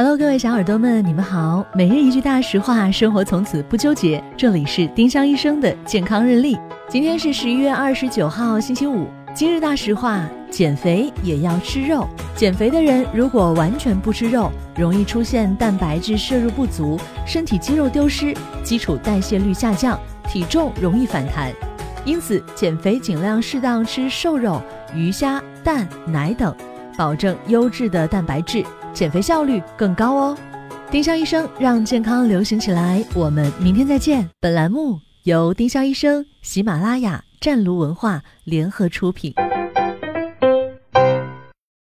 Hello， 各位小耳朵们，你们好。每日一句大实话，生活从此不纠结。这里是丁香医生的健康日历。今天是11月29号，星期五。今日大实话：减肥也要吃肉。减肥的人如果完全不吃肉，容易出现蛋白质摄入不足，身体肌肉丢失，基础代谢率下降，体重容易反弹。因此，减肥尽量适当吃瘦肉、鱼虾、蛋、奶等，保证优质的蛋白质。减肥效率更高哦。丁香医生让健康流行起来，我们明天再见。本栏目由丁香医生、喜马拉雅、湛庐文化联合出品。